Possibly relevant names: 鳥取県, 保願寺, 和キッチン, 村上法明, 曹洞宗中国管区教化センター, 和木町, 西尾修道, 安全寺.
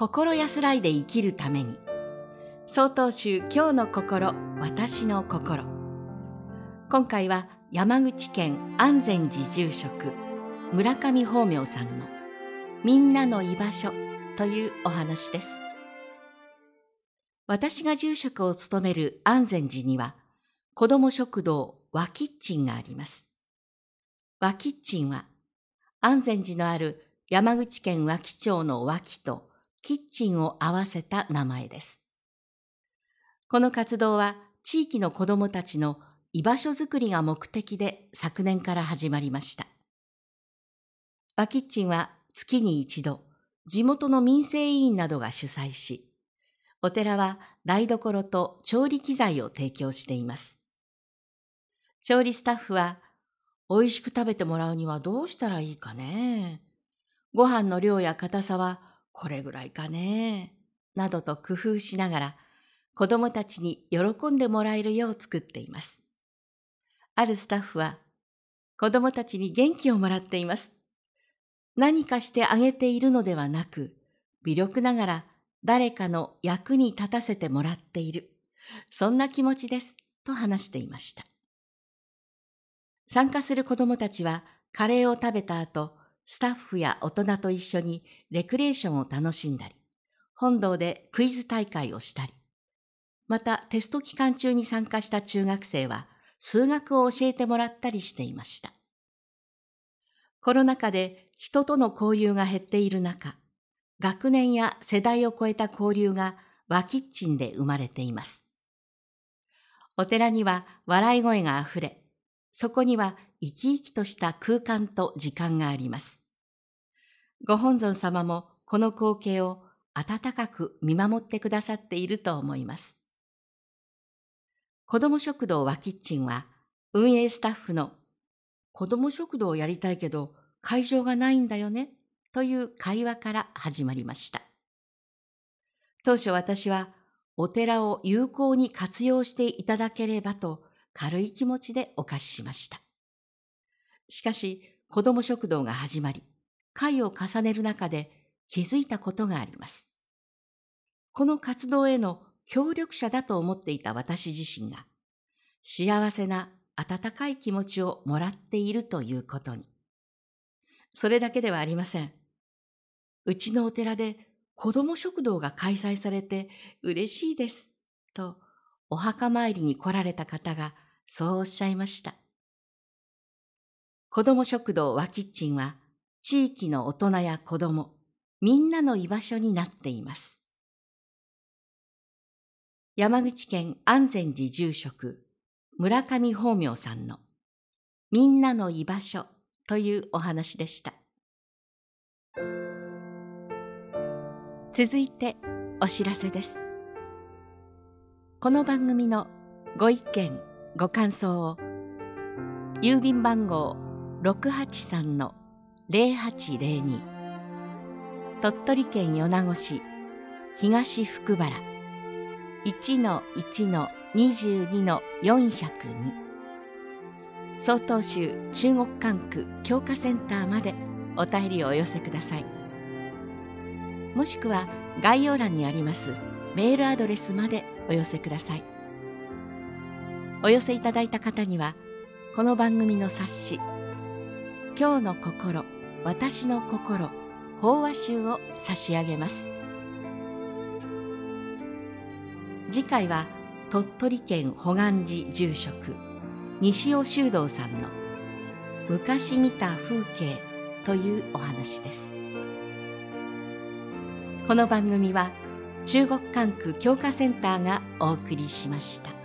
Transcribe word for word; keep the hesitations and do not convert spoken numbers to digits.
心安らいで生きるために、曹洞宗今日の心、私の心。今回は山口県安全寺住職村上法明さんのみんなの居場所というお話です。私が住職を務める安全寺には子ども食堂和キッチンがあります。和キッチンは安全寺のある山口県和木町の和木とキッチンを合わせた名前です。この活動は地域の子どもたちの居場所づくりが目的で昨年から始まりました。和キッチンは月に一度地元の民生委員などが主催し、お寺は台所と調理機材を提供しています。調理スタッフは美味しく食べてもらうにはどうしたらいいかね。ご飯の量や硬さはこれぐらいかね。などと工夫しながら子どもたちに喜んでもらえるよう作っています。あるスタッフは、子どもたちに元気をもらっています。何かしてあげているのではなく、微力ながら誰かの役に立たせてもらっている。そんな気持ちです。と話していました。参加する子どもたちはカレーを食べた後、スタッフや大人と一緒にレクレーションを楽しんだり、本堂でクイズ大会をしたり、またテスト期間中に参加した中学生は数学を教えてもらったりしていました。コロナ禍で人との交流が減っている中、学年や世代を超えた交流が和キッチンで生まれています。お寺には笑い声があふれ、そこには生き生きとした空間と時間があります。ご本尊様もこの光景を温かく見守ってくださっていると思います。子ども食堂和キッチンは運営スタッフの子ども食堂をやりたいけど会場がないんだよねという会話から始まりました。当初私はお寺を有効に活用していただければと軽い気持ちでお貸ししました。しかし子ども食堂が始まり、会を重ねる中で気づいたことがあります。この活動への協力者だと思っていた私自身が、幸せな温かい気持ちをもらっているということに。それだけではありません。うちのお寺で子ども食堂が開催されて嬉しいです、とお墓参りに来られた方がそうおっしゃいました。子ども食堂和キッチンは、地域の大人や子ども、みんなの居場所になっています。山口県安全寺住職村上法明さんのみんなの居場所というお話でした。続いてお知らせです。この番組のご意見ご感想を郵便番号 ろくはちさんの ぜろはちぜろに 鳥取県米子市東福原いちのいちのにじゅうにのよんひゃくに 曹洞宗中国管区教化センターまでお便りをお寄せください。もしくは概要欄にありますメールアドレスまでお寄せください。お寄せいただいた方にはこの番組の冊子「今日の心、私の心、法話集」を差し上げます。次回は鳥取県保願寺住職西尾修道さんの昔見た風景というお話です。この番組は中国管区教化センターがお送りしました。